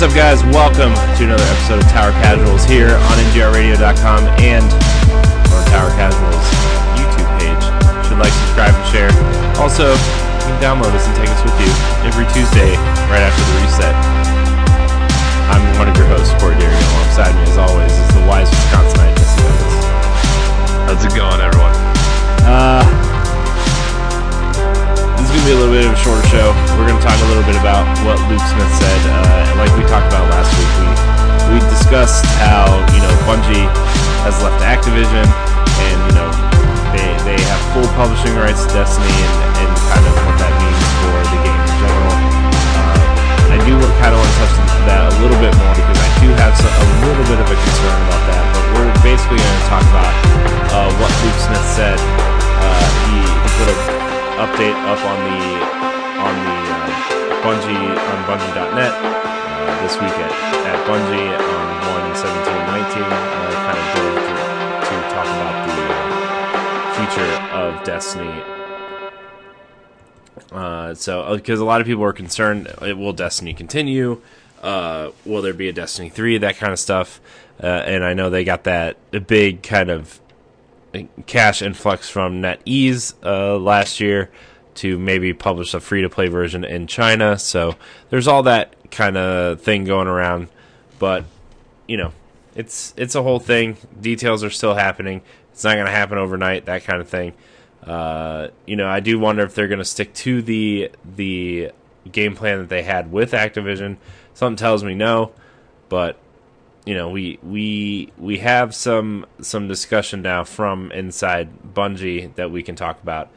What's up, guys? Welcome to another episode of Tower Casuals here on NGRRadio.com and on Tower Casuals YouTube page. You should like, subscribe, and share. Also, you can download us and take us with you every Tuesday right after the reset. I'm one of your hosts, Corey Deary. Alongside me, as always, is the wise Wisconsinite, Jesse Douglas. How's it going, everyone? This is going to be a little bit of a shorter show. We're going to talk a little bit about what Luke Smith said. Like we talked about last week, we discussed how, you know, Bungie has left Activision, and, you know, they have full publishing rights to Destiny, and kind of what that means for the game in general. I do kind of want to touch on that a little bit more, because I do have a little bit of a concern about that, but we're basically going to talk about what Luke Smith said. He put a update up on the Bungie on Bungie.net this week at Bungie on 1/17/19. Kind of drove to talk about the future of Destiny. So because a lot of people are concerned, will Destiny continue? Will there be a Destiny 3? That kind of stuff. And I know they got that a big kind of cash influx from NetEase last year to maybe publish a free-to-play version in China. So there's all that kind of thing going around. But, you know, it's a whole thing. Details are still happening. It's not going to happen overnight, that kind of thing. You know, I do wonder if they're going to stick to the game plan that they had with Activision. Something tells me no, but you know, we have some discussion now from inside Bungie that we can talk about.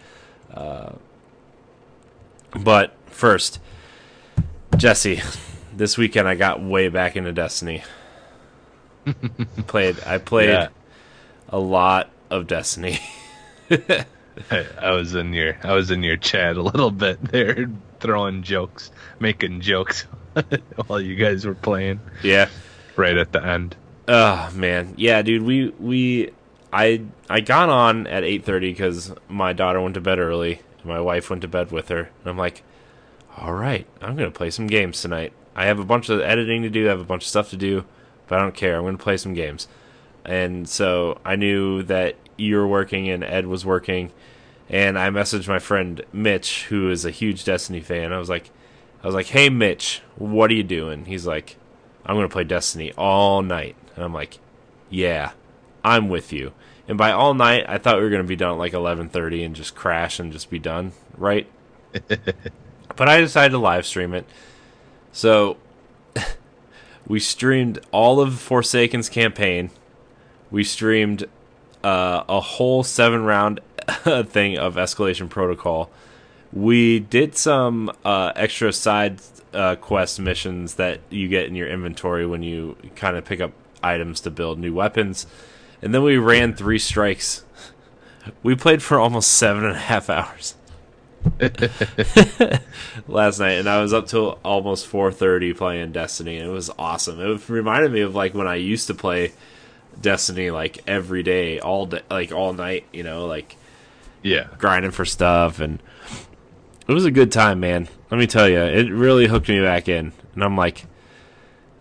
But first, Jesse, this weekend I got way back into Destiny. I played yeah, a lot of Destiny. I was in your chat a little bit there, making jokes while you guys were playing. Yeah. Right at the end. Oh, man. Yeah, dude, I got on at 8:30 because my daughter went to bed early, and my wife went to bed with her, and I'm like, all right, I'm going to play some games tonight. I have a bunch of editing to do, I have a bunch of stuff to do, but I don't care. I'm going to play some games. And so I knew that you were working and Ed was working, and I messaged my friend Mitch, who is a huge Destiny fan. I was like, hey, Mitch, what are you doing? He's like, I'm going to play Destiny all night. And I'm like, yeah, I'm with you. And by all night, I thought we were going to be done at like 11:30 and just crash and just be done, right? But I decided to live stream it. So we streamed all of Forsaken's campaign. We streamed a whole 7-round thing of Escalation Protocol. We did some extra side quest missions that you get in your inventory when you kind of pick up items to build new weapons. And then we ran 3 strikes. We played for almost 7.5 hours last night, and I was up till almost 4:30 playing Destiny, and it was awesome. It reminded me of like when I used to play Destiny like every day, all day, like all night, you know, like, yeah, grinding for stuff. And it was a good time, man. Let me tell you, it really hooked me back in. And I'm like,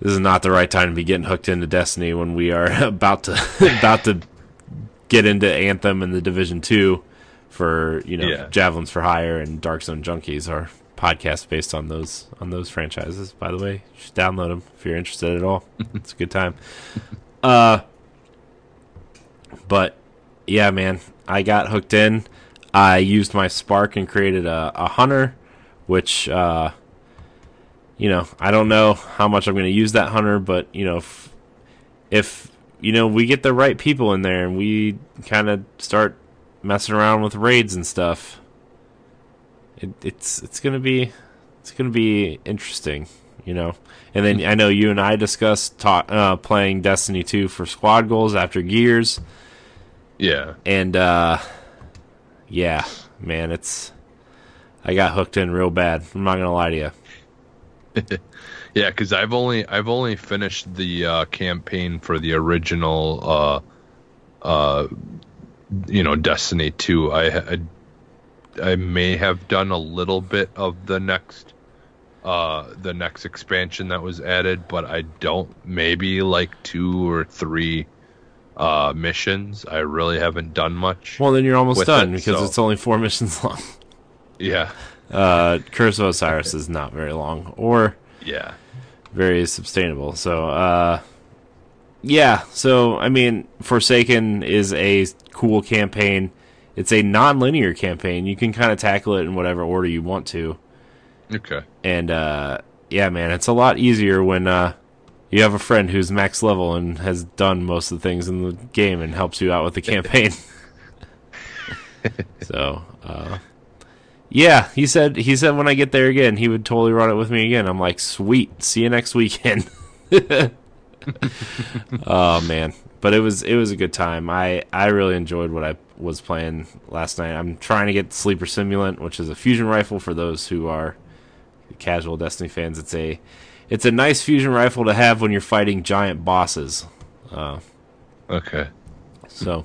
this is not the right time to be getting hooked into Destiny when we are about to get into Anthem and the Division 2 for, you know, yeah, Javelins for Hire and Dark Zone Junkies, our podcast based on those franchises. By the way, you should download them if you're interested at all. It's a good time. But yeah, man, I got hooked in. I used my spark and created a hunter, which, you know, I don't know how much I'm going to use that hunter, but, you know, if you know, we get the right people in there and we kind of start messing around with raids and stuff, it's going to be interesting, you know. And then I know you and I discussed playing Destiny 2 for squad goals after Gears. Yeah. And, yeah, man, I got hooked in real bad. I'm not gonna lie to you. Yeah, because I've only finished the campaign for the original, you know, Destiny 2. I may have done a little bit of the next the next expansion that was added, but I don't, maybe like 2 or 3 missions. I really haven't done much. Well, then you're almost done because it's only 4 missions long. Yeah. Curse of Osiris is not very long or very sustainable. So, so, I mean, Forsaken is a cool campaign. It's a non-linear campaign. You can kind of tackle it in whatever order you want to. Okay. And, yeah, man, it's a lot easier when you have a friend who's max level and has done most of the things in the game and helps you out with the campaign. So, yeah, he said when I get there again, he would totally run it with me again. I'm like, sweet, see you next weekend. Oh, man. But it was a good time. I really enjoyed what I was playing last night. I'm trying to get Sleeper Simulant, which is a fusion rifle for those who are casual Destiny fans. It's a nice fusion rifle to have when you're fighting giant bosses. Okay. So,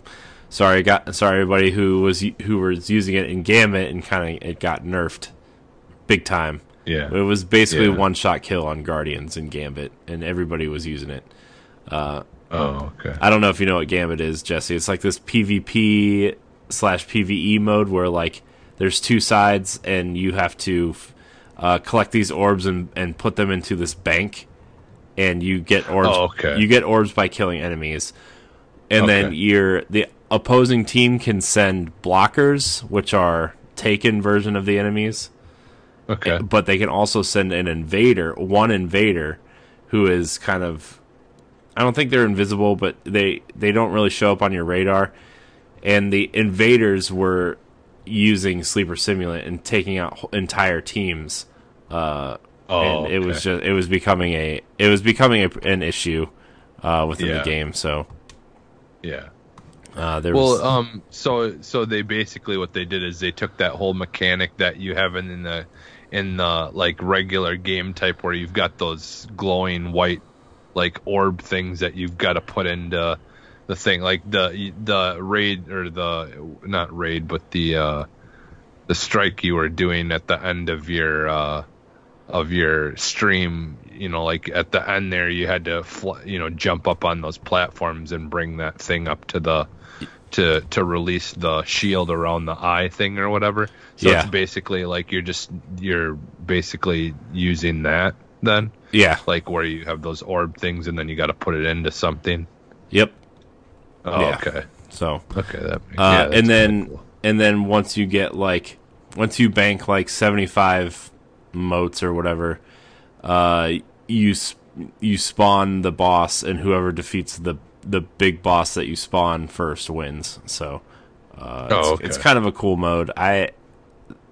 sorry everybody who was using it in Gambit and kind of it got nerfed big time. Yeah. It was basically one shot kill on Guardians in Gambit, and everybody was using it. Oh, okay. I don't know if you know what Gambit is, Jesse. It's like this PvP/PvE mode where, like, there's 2 sides and you have to collect these orbs and put them into this bank, and you get orbs. Oh, okay. You get orbs by killing enemies, and then the opposing team can send blockers, which are taken version of the enemies. Okay. But they can also send an invader, one invader, who is kind of, I don't think they're invisible, but they don't really show up on your radar. And the invaders were using Sleeper Simulant and taking out entire teams. It was becoming an issue within the game. So So they basically what they did is they took that whole mechanic that you have in the like regular game type where you've got those glowing white, like, orb things that you've got to put into the thing, like the raid, or the not raid, but the strike you were doing at the end of your stream. You know, like at the end there, you had to jump up on those platforms and bring that thing up to the to release the shield around the eye thing or whatever. So it's basically like you're basically using that. Then like where you have those orb things and then you got to put it into something. Yep. Oh, yeah. Okay. So okay, that makes, and then cool. And then once you get like bank like 75 motes or whatever, you spawn the boss, and whoever defeats the big boss that you spawn first wins. So it's kind of a cool mode.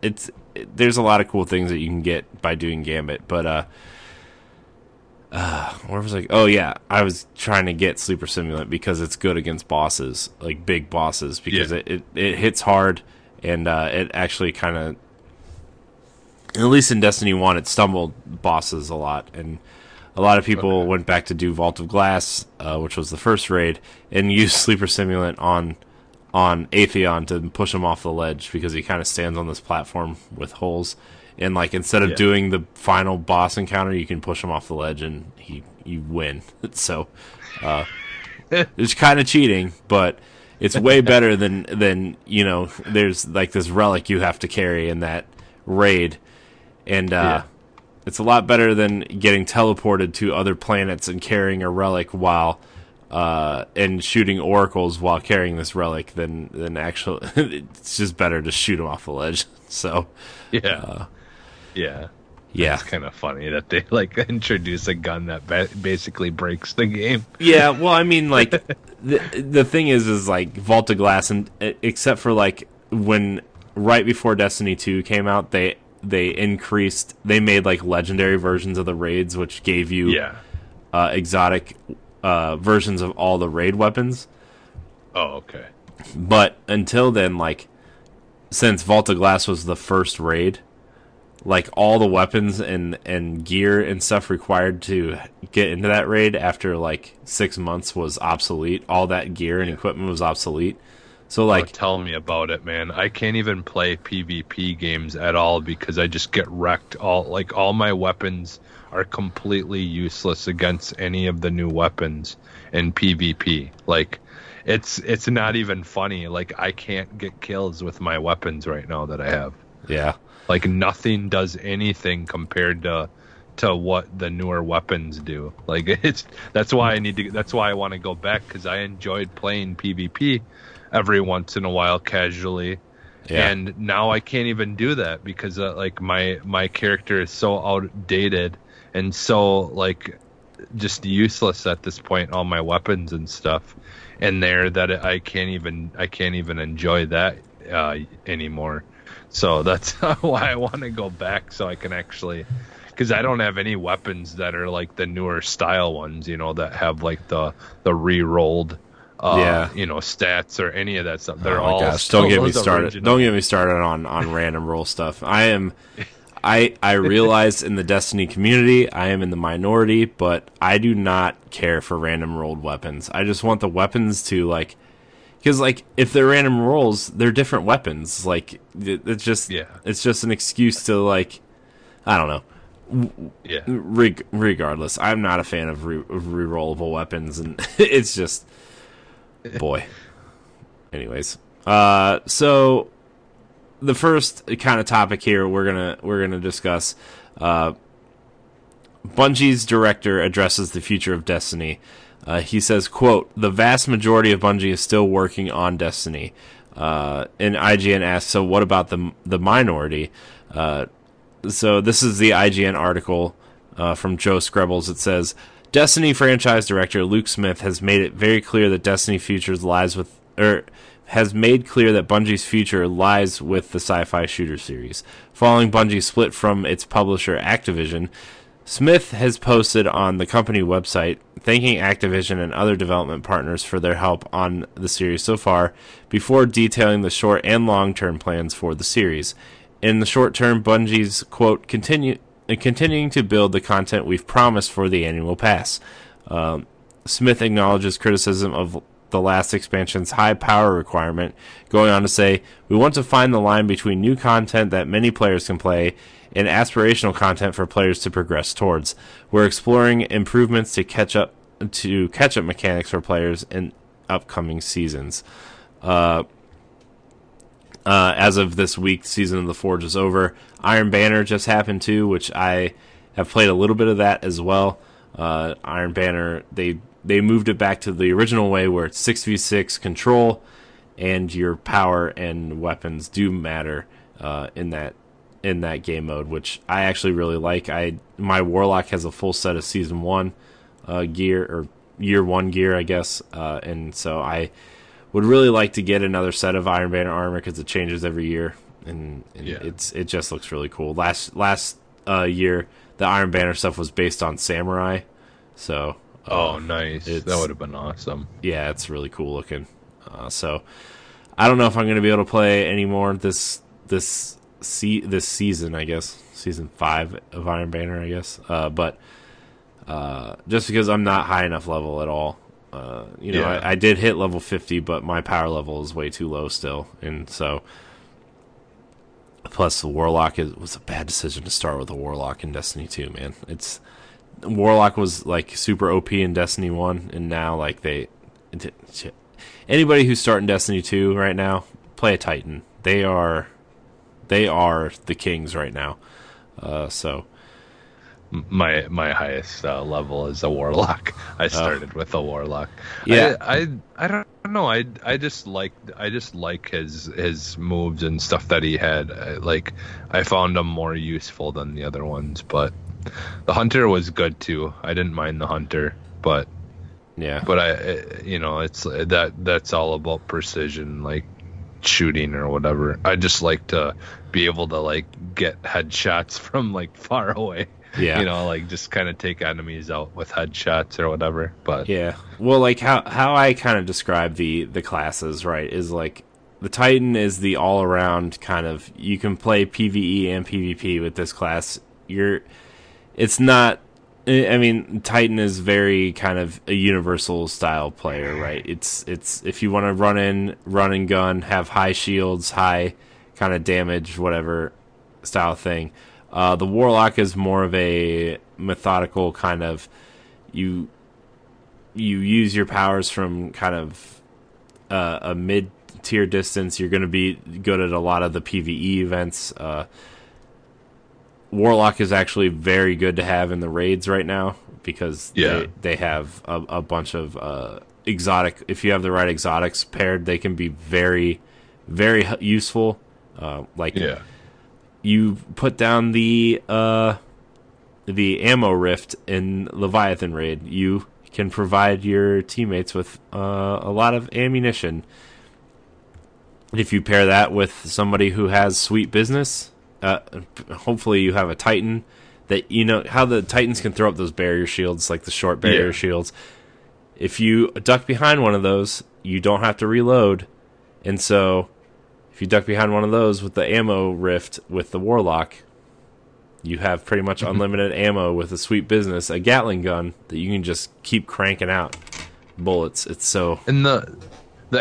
There's a lot of cool things that you can get by doing Gambit, but where was I? Oh yeah, I was trying to get Sleeper Simulant because it's good against bosses, like big bosses, because it hits hard, and it actually kind of, at least in Destiny 1, it stumbled bosses a lot, and a lot of people went back to do Vault of Glass, which was the first raid, and used Sleeper Simulant on Atheon to push him off the ledge, because he kind of stands on this platform with holes, and like instead of doing the final boss encounter, you can push him off the ledge and you win. So it's kind of cheating, but it's way better than there's like this relic you have to carry in that raid, and it's a lot better than getting teleported to other planets and carrying a relic while and shooting oracles while carrying this relic than actual. It's just better to shoot him off the ledge. So it's kind of funny that they like introduce a gun that basically breaks the game. Yeah, well, I mean, like the thing is like Vault of Glass, and except for like when right before Destiny 2 came out, they made like legendary versions of the raids, which gave you exotic versions of all the raid weapons. Oh, okay. But until then, like, since Vault of Glass was the first raid, like, all the weapons and gear and stuff required to get into that raid after, like, 6 months was obsolete. All that gear and equipment was obsolete. So like, oh, tell me about it, man. I can't even play PvP games at all because I just get wrecked. All my weapons are completely useless against any of the new weapons in PvP. Like, it's not even funny. Like, I can't get kills with my weapons right now that I have. Yeah. Like, nothing does anything compared to what the newer weapons do. Like, that's why I want to go back, because I enjoyed playing PvP every once in a while casually. Yeah. And now I can't even do that because my character is so outdated and so like just useless at this point, all my weapons and stuff in there, that I can't even enjoy that anymore. So that's why I want to go back, so I can actually, because I don't have any weapons that are like the newer style ones, you know, that have like the re-rolled stats or any of that stuff. They're don't get me started. Original. Don't get me started on random roll stuff. I realize in the Destiny community I am in the minority, but I do not care for random rolled weapons. I just want the weapons to like, because like if they're random rolls, they're different weapons. Like it's just an excuse to like, I don't know. Yeah. Regardless, I'm not a fan of re-rollable weapons, and it's just boy. Anyways, so the first kind of topic here we're gonna discuss. Bungie's director addresses the future of Destiny. He says, quote, "The vast majority of Bungie is still working on Destiny." And IGN asks, so what about the minority? So this is the IGN article from Joe Screbbles. It says, Destiny franchise director Luke Smith has made it very clear that Destiny futures lies with, or has made clear that Bungie's future lies with the sci-fi shooter series. Following Bungie's split from its publisher Activision, Smith has posted on the company website thanking Activision and other development partners for their help on the series so far, before detailing the short and long-term plans for the series. In the short term, Bungie's, quote, continuing to build the content we've promised for the annual pass. Smith acknowledges criticism of the last expansion's high power requirement, going on to say, "We want to find the line between new content that many players can play and aspirational content for players to progress towards. We're exploring improvements to catch up mechanics for players in upcoming seasons." As of this week, Season of the Forge is over. Iron Banner just happened too, which I have played a little bit of that as well. Iron Banner, they moved it back to the original way where it's 6v6 control, and your power and weapons do matter in that game mode, which I actually really like. My Warlock has a full set of Season 1 gear, or Year 1 gear, I guess, and so I would really like to get another set of Iron Banner armor because it changes every year, and it just looks really cool. Last year, the Iron Banner stuff was based on Samurai, so nice, that would have been awesome. Yeah, it's really cool looking. So I don't know if I'm going to be able to play any more this season, I guess, Season 5 of Iron Banner, I guess. But just because I'm not high enough level at all. I did hit level 50, but my power level is way too low still, and so plus the Warlock was a bad decision to start with a Warlock in Destiny 2, man. It's Warlock was like super OP in Destiny 1, and now like anybody who's starting Destiny 2 right now, play a Titan. They are the kings right now. So. My highest level is a Warlock. I started with a Warlock. Yeah, I don't know. I just like his moves and stuff that he had. I found him more useful than the other ones. But the Hunter was good too. I didn't mind the Hunter, but yeah. But it's that's all about precision, like shooting or whatever. I just like to be able to like get headshots from like far away. Yeah, just kind of take enemies out with headshots or whatever. But yeah, well, like how I kind of describe the classes, right? Is like the Titan is the all around kind of, you can play PvE and PvP with this class. It's not I mean, Titan is very kind of a universal style player, right? It's if you want to run and gun, have high shields, high kind of damage, whatever style thing. The Warlock is more of a methodical kind of you use your powers from kind of a mid-tier distance. You're going to be good at a lot of the PvE events. Warlock is actually very good to have in the raids right now because they have a bunch of exotic. If you have the right exotics paired, they can be very, very useful. You put down the ammo rift in Leviathan Raid. You can provide your teammates with a lot of ammunition. If you pair that with somebody who has Sweet Business. Hopefully you have a Titan that, you know how the Titans can throw up those barrier shields, like the short barrier shields. If you duck behind one of those, you don't have to reload. And so if you duck behind one of those with the ammo rift with the Warlock, you have pretty much unlimited ammo with a Sweet Business, a Gatling gun that you can just keep cranking out bullets. It's so... And the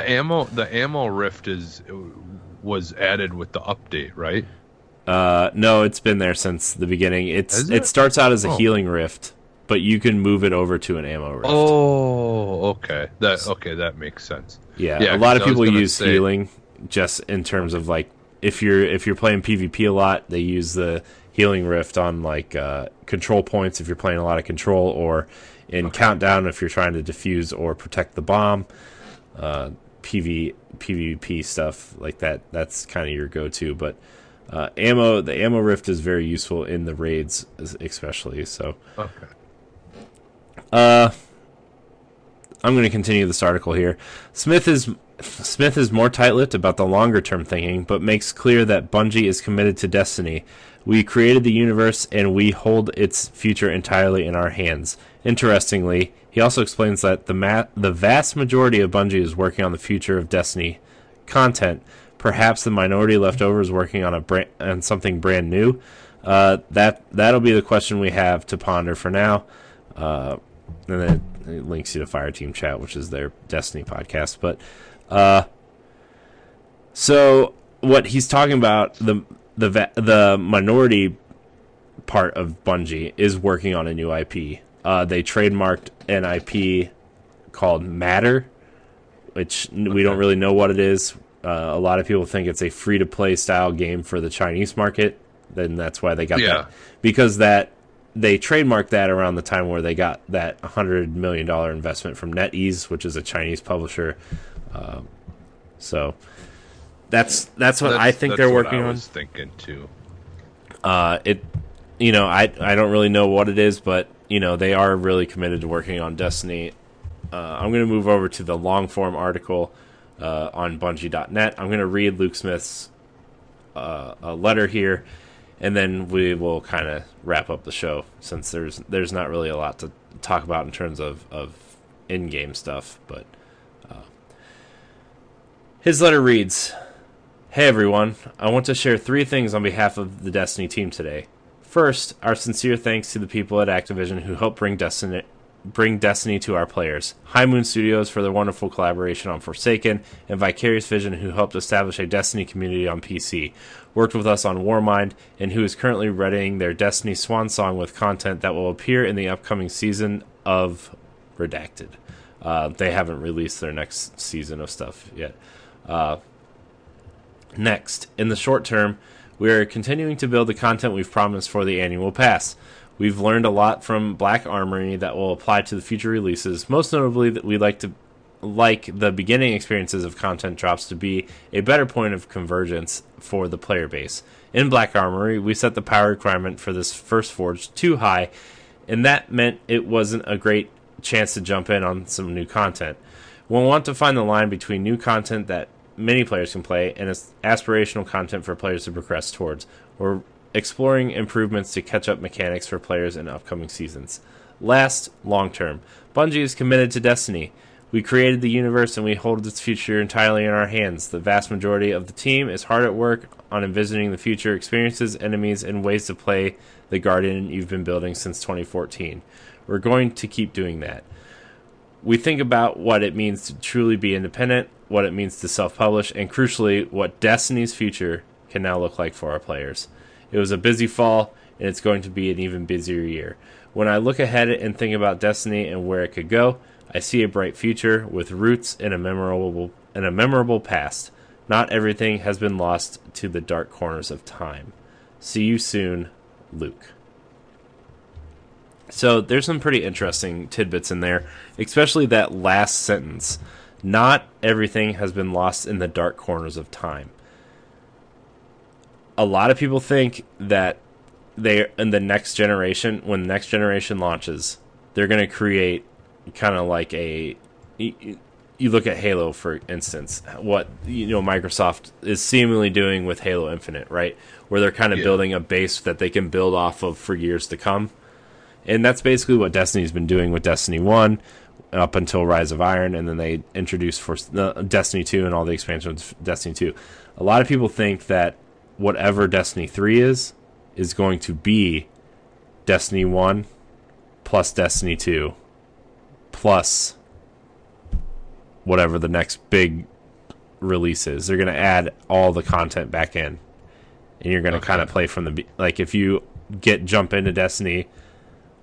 ammo rift was added with the update, right? No, it's been there since the beginning. It starts out as a healing rift, but you can move it over to an ammo rift. Oh, okay. That makes sense. Yeah, a lot of people use healing just in terms of, like, if you're playing PvP a lot, they use the healing rift on, like, control points if you're playing a lot of control, or in Countdown if you're trying to defuse or protect the bomb. PvP stuff like that, that's kind of your go-to, but the ammo rift is very useful in the raids, especially. So, I'm going to continue this article here. Smith is more tight-lipped about the longer-term thinking, but makes clear that Bungie is committed to Destiny. We created the universe, and we hold its future entirely in our hands. Interestingly, he also explains that the vast majority of Bungie is working on the future of Destiny content. Perhaps the minority left over is working on something brand new. That'll be the question we have to ponder for now. And then it links you to Fireteam Chat, which is their Destiny podcast. But so what he's talking about, the minority part of Bungie is working on a new IP. They trademarked an IP called Matter, which we don't really know what it is. A lot of people think it's a free-to-play style game for the Chinese market, and that's why they got that. Because they trademarked that around the time where they got that $100 million investment from NetEase, which is a Chinese publisher. So that's what I think they're working on. I was thinking too. I don't really know what it is, but you know they are really committed to working on Destiny. I'm going to move over to the long-form article. On Bungie.net. I'm going to read Luke Smith's a letter here, and then we will kind of wrap up the show since there's not really a lot to talk about in terms of in-game stuff. But his letter reads, "Hey everyone, I want to share three things on behalf of the Destiny team today. First, our sincere thanks to the people at Activision who helped bring Destiny to our players, High Moon Studios for their wonderful collaboration on Forsaken, and Vicarious Visions, who helped establish a Destiny community on PC, worked with us on Warmind, and who is currently readying their Destiny swan song with content that will appear in the upcoming season of Redacted." They haven't released their next season of stuff yet. Next, in the short term, we are continuing to build the content we've promised for the annual pass. We've learned a lot from Black Armory that will apply to the future releases, most notably that we like the beginning experiences of content drops to be a better point of convergence for the player base. In Black Armory, we set the power requirement for this first Forge too high, and that meant it wasn't a great chance to jump in on some new content. We'll want to find the line between new content that many players can play and aspirational content for players to progress towards. We're exploring improvements to catch-up mechanics for players in upcoming seasons. Last, long-term, Bungie is committed to Destiny. We created the universe and we hold its future entirely in our hands. The vast majority of the team is hard at work on envisioning the future experiences, enemies, and ways to play the garden you've been building since 2014. We're going to keep doing that. We think about what it means to truly be independent, what it means to self-publish, and crucially, what Destiny's future can now look like for our players. It was a busy fall, and it's going to be an even busier year. When I look ahead and think about Destiny and where it could go, I see a bright future with roots and a memorable past. Not everything has been lost to the dark corners of time. See you soon, Luke. So there's some pretty interesting tidbits in there, especially that last sentence. Not everything has been lost in the dark corners of time. A lot of people think that they, in the next generation, when the next generation launches, they're going to create kind of like a... You look at Halo, for instance, what Microsoft is seemingly doing with Halo Infinite, right? Where they're kind of building a base that they can build off of for years to come. And that's basically what Destiny's been doing with Destiny 1 up until Rise of Iron, and then they introduced Destiny 2 and all the expansions of Destiny 2. A lot of people think that whatever Destiny 3 is going to be Destiny 1 plus Destiny 2 plus whatever the next big release is. They're going to add all the content back in, and you're going to kind of play from the... Like, if you jump into Destiny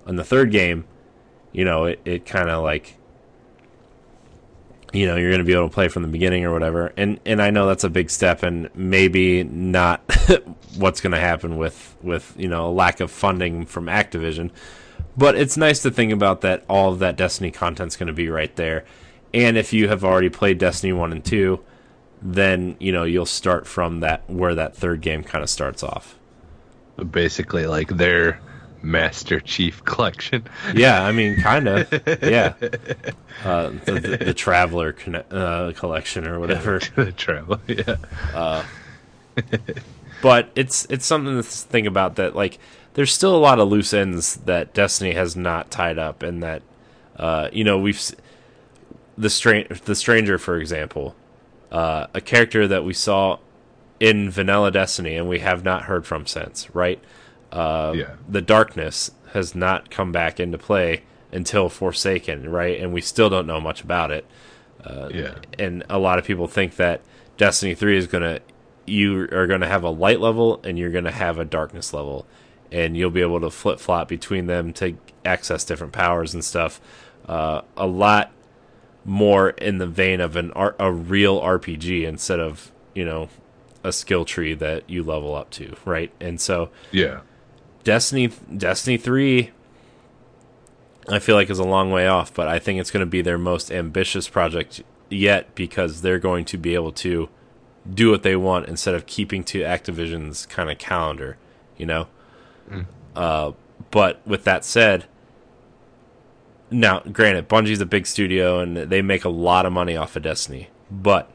on the third game, it kind of like... you're going to be able to play from the beginning or whatever. And I know that's a big step, and maybe not what's going to happen with a lack of funding from Activision. But it's nice to think about that all of that Destiny content's going to be right there. And if you have already played Destiny 1 and 2, then, you'll start from that, where that third game kind of starts off. Basically, like their Master Chief Collection. Yeah, I mean, kind of. Yeah. The Traveler Collection or whatever. The Traveler, yeah. But it's something to think about, that, like, there's still a lot of loose ends that Destiny has not tied up, and that, we've... The Stranger, for example, a character that we saw in Vanilla Destiny and we have not heard from since, right? The Darkness has not come back into play until Forsaken, right? And we still don't know much about it. And a lot of people think that Destiny 3 is you are going to have a light level and you're going to have a darkness level, and you'll be able to flip-flop between them to access different powers and stuff. A lot more in the vein of a real RPG instead of a skill tree that you level up to, right? And so Destiny 3, I feel like, is a long way off, but I think it's going to be their most ambitious project yet, because they're going to be able to do what they want instead of keeping to Activision's kind of calendar, but with that said, now, granted, Bungie's a big studio, and they make a lot of money off of Destiny. But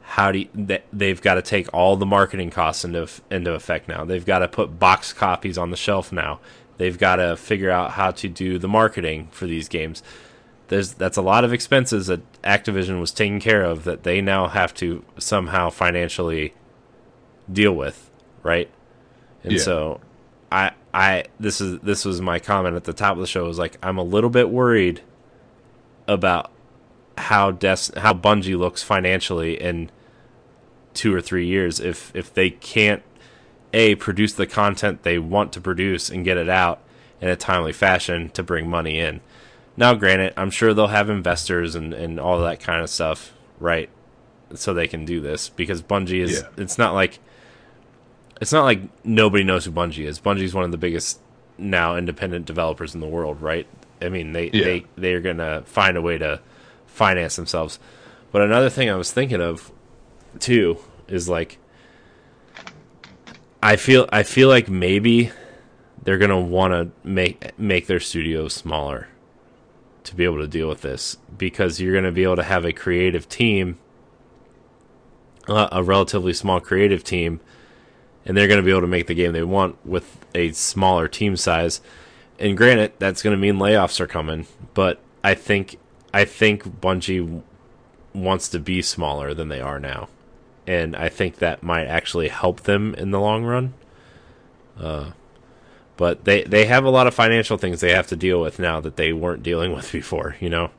how do they've got to take all the marketing costs into effect now. They've got to put box copies on the shelf now. They've got to figure out how to do the marketing for these games. That's a lot of expenses that Activision was taking care of that they now have to somehow financially deal with, right? And so... this was my comment at the top of the show, was like, I'm a little bit worried about how Bungie looks financially in 2 or 3 years if they can't produce the content they want to produce and get it out in a timely fashion to bring money in. Now, granted, I'm sure they'll have investors and all that kind of stuff, right? So they can do this, because Bungie is it's not like nobody knows who Bungie is. Bungie's one of the biggest now independent developers in the world, right? I mean, they're going to find a way to finance themselves. But another thing I was thinking of, too, is like, I feel like maybe they're going to want to make their studio smaller to be able to deal with this, because you're going to be able to have a creative team, a relatively small creative team, and they're going to be able to make the game they want with a smaller team size. And granted, that's going to mean layoffs are coming, but I think Bungie wants to be smaller than they are now, and I think that might actually help them in the long run. But they have a lot of financial things they have to deal with now that they weren't dealing with before, you know,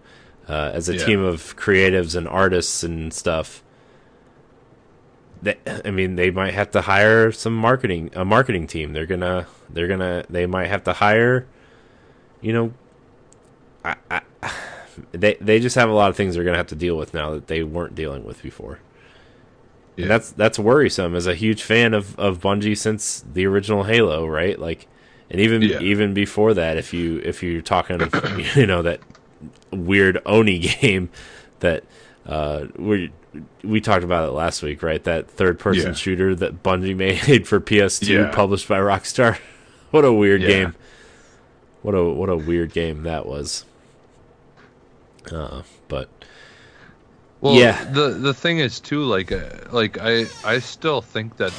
as a team of creatives and artists and stuff. They might have to hire a marketing team. They might have to hire, you know, they just have a lot of things they're going to have to deal with now that they weren't dealing with before. Yeah. And that's worrisome as a huge fan of Bungie since the original Halo, right? Like, and even before that, if you're talking of, you know, that weird Oni game that, we talked about it last week, right? That third-person shooter that Bungie made for PS2, published by Rockstar. What a weird game! What a weird game that was. The thing is too, like I still think that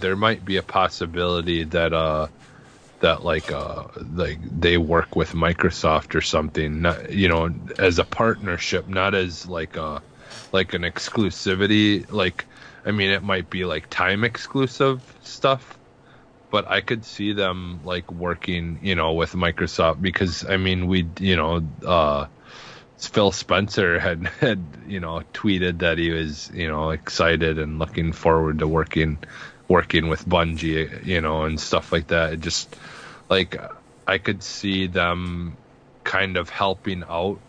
there might be a possibility that they work with Microsoft or something, not, you know, as a partnership, not as like an exclusivity. Like, I mean, it might be like time exclusive stuff, but I could see them like working, you know, with Microsoft, because I mean, we, you know, Phil Spencer had, you know, tweeted that he was, you know, excited and looking forward to working with Bungie, you know, and stuff like that. It just, like, I could see them kind of helping out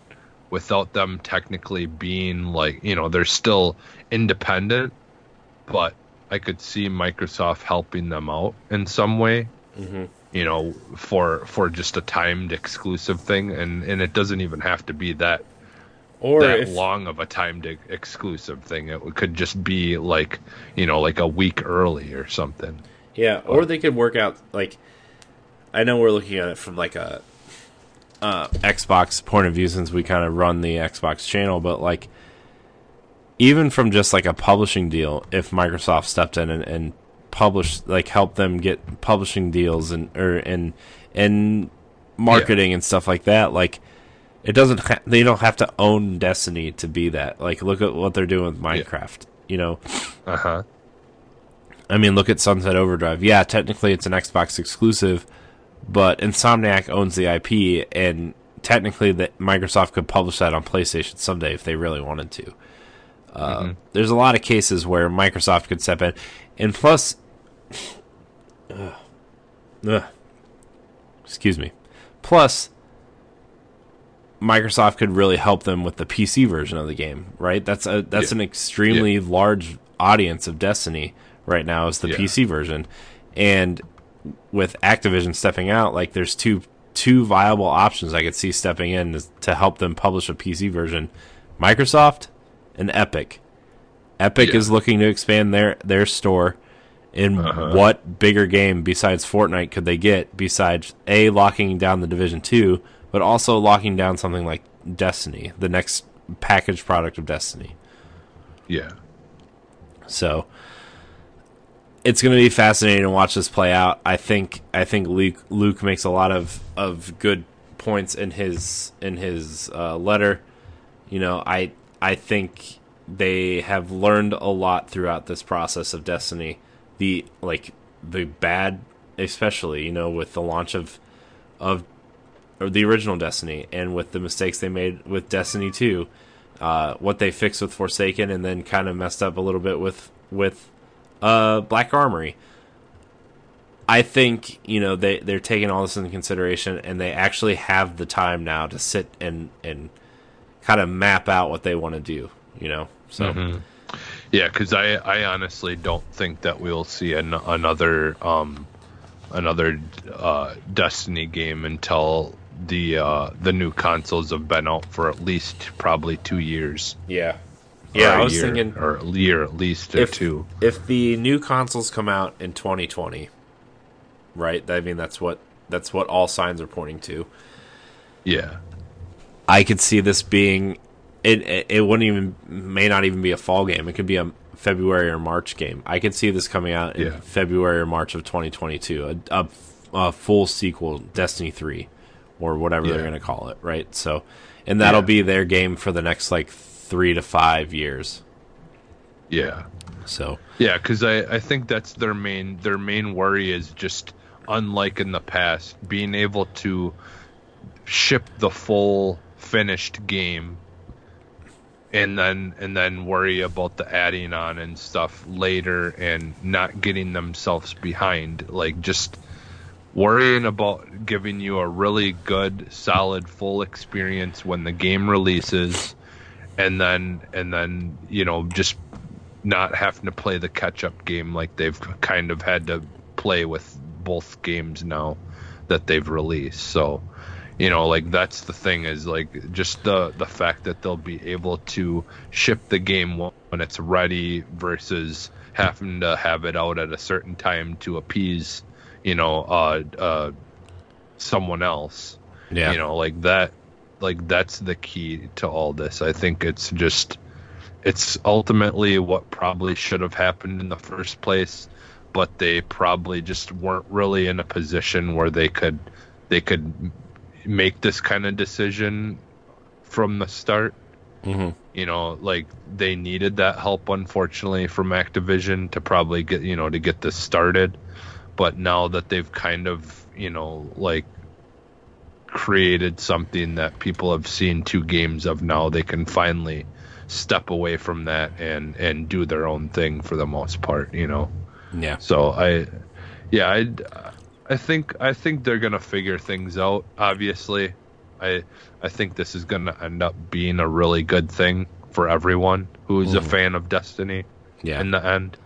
without them technically being like, you know, they're still independent, but I could see Microsoft helping them out in some way, mm-hmm. you know, for just a timed exclusive thing. And it doesn't even have to be that, or that long of a timed exclusive thing. It could just be like, you know, like a week early or something. Yeah. But, or they could work out, like, I know we're looking at it from like a, Xbox point of view, since we kind of run the Xbox channel, but like even from just like a publishing deal, if Microsoft stepped in and published, like helped them get publishing deals and marketing and stuff like that, like it doesn't they don't have to own Destiny to be that. Like, look at what they're doing with Minecraft, you know. Uh-huh. I mean, look at Sunset Overdrive. Yeah, technically it's an Xbox exclusive, but Insomniac owns the IP, and technically that Microsoft could publish that on PlayStation someday if they really wanted to. There's a lot of cases where Microsoft could step in, and plus, excuse me. Plus, Microsoft could really help them with the PC version of the game, right? That's an extremely large audience of Destiny right now, is the PC version, and with Activision stepping out, like there's two viable options I could see stepping in to help them publish a PC version: Microsoft and Epic. Epic is looking to expand their store. In what bigger game besides Fortnite could they get, besides A, locking down the Division 2, but also locking down something like Destiny, the next packaged product of Destiny? Yeah. So it's going to be fascinating to watch this play out. I think Luke makes a lot of good points in his letter. You know, I think they have learned a lot throughout this process of Destiny. The bad, especially, you know, with the launch of the original Destiny, and with the mistakes they made with Destiny 2, what they fixed with Forsaken, and then kind of messed up a little bit with Black Armory. I think, you know, they're taking all this into consideration, and they actually have the time now to sit and kind of map out what they want to do, you know? So, yeah, because I honestly don't think that we will see another Destiny game until the new consoles have been out for at least probably 2 years. Yeah. Yeah, I was thinking, or a year at least, or two. If the new consoles come out in 2020, right? I mean, that's what all signs are pointing to. Yeah, I could see this being it. It may not even be a fall game. It could be a February or March game. I could see this coming out in February or March of 2022, a full sequel, Destiny 3, or whatever they're going to call it, right? So, and that'll be their game for the next like 3 to 5 years. Yeah. So. Yeah, because I think that's their main worry is just unlike in the past, being able to ship the full finished game and then worry about the adding on and stuff later and not getting themselves behind. Like, just worrying about giving you a really good, solid, full experience when the game releases, and then you know, just not having to play the catch-up game like they've kind of had to play with both games now that they've released. So, you know, like, that's the thing, is like just the fact that they'll be able to ship the game when it's ready versus having to have it out at a certain time to appease, you know, someone else. Yeah. You know, like that, like that's the key to all this. I think it's just, it's ultimately what probably should have happened in the first place, but they probably just weren't really in a position where they could make this kind of decision from the start. Mm-hmm. You know, like, they needed that help, unfortunately, from Activision to probably get, you know, to get this started. But now that they've kind of, you know, like, created something that people have seen two games of now, they can finally step away from that and do their own thing for the most part, you know? Yeah. So I think they're gonna figure things out. Obviously, I think this is gonna end up being a really good thing for everyone who's a fan of Destiny. Yeah. In the end.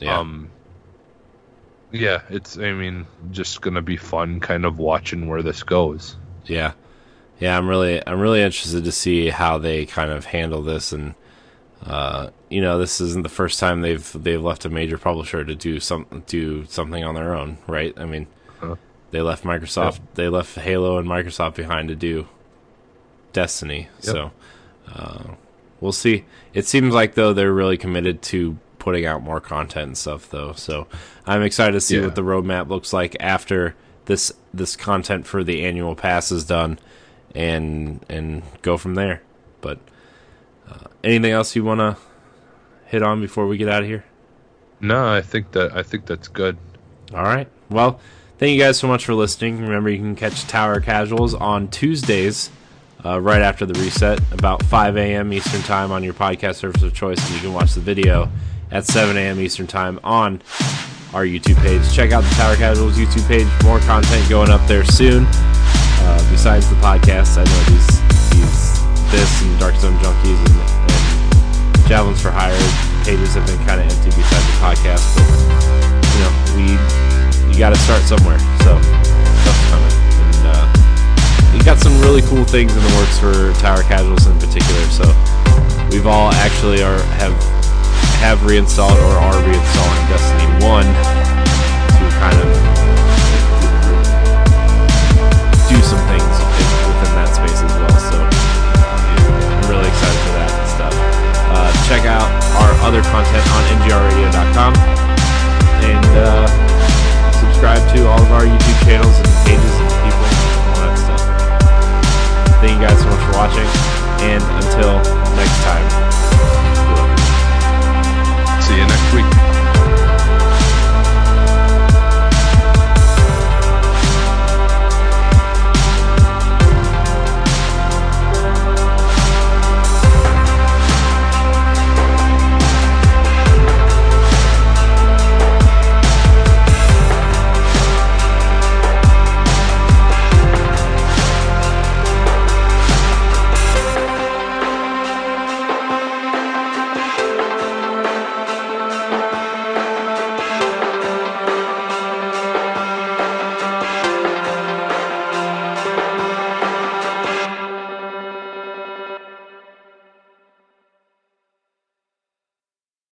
Yeah. Yeah, it's, I mean, just gonna be fun, kind of watching where this goes. Yeah, yeah, I'm really interested to see how they kind of handle this, and you know, this isn't the first time they've left a major publisher to do something on their own, right? I mean, They left Microsoft, yep. They left Halo and Microsoft behind to do Destiny. Yep. So we'll see. It seems like, though, they're really committed to putting out more content and stuff, though, so I'm excited to see what the roadmap looks like after this content for the annual pass is done, and go from there. But anything else you want to hit on before we get out of here? No, I think that's good. All right, well, thank you guys so much for listening. Remember, you can catch Tower Casuals on Tuesdays, right after the reset, about 5 a.m. Eastern time on your podcast service of choice, and you can watch the video at 7 a.m. Eastern time on our YouTube page. Check out the Tower Casuals YouTube page. More content going up there soon. Besides the podcast, I know this and Dark Zone Junkies and Javelins for Hire pages have been kind of empty besides the podcast. But, you know, you got to start somewhere. So stuff's coming. And we got some really cool things in the works for Tower Casuals in particular. So we've all actually have reinstalled or are reinstalling Destiny 1 to kind of do some things within that space as well, so I'm really excited for that and stuff. Check out our other content on NGRRadio.com and subscribe to all of our YouTube channels and pages and people and all that stuff. Thank you guys so much for watching, and until next time.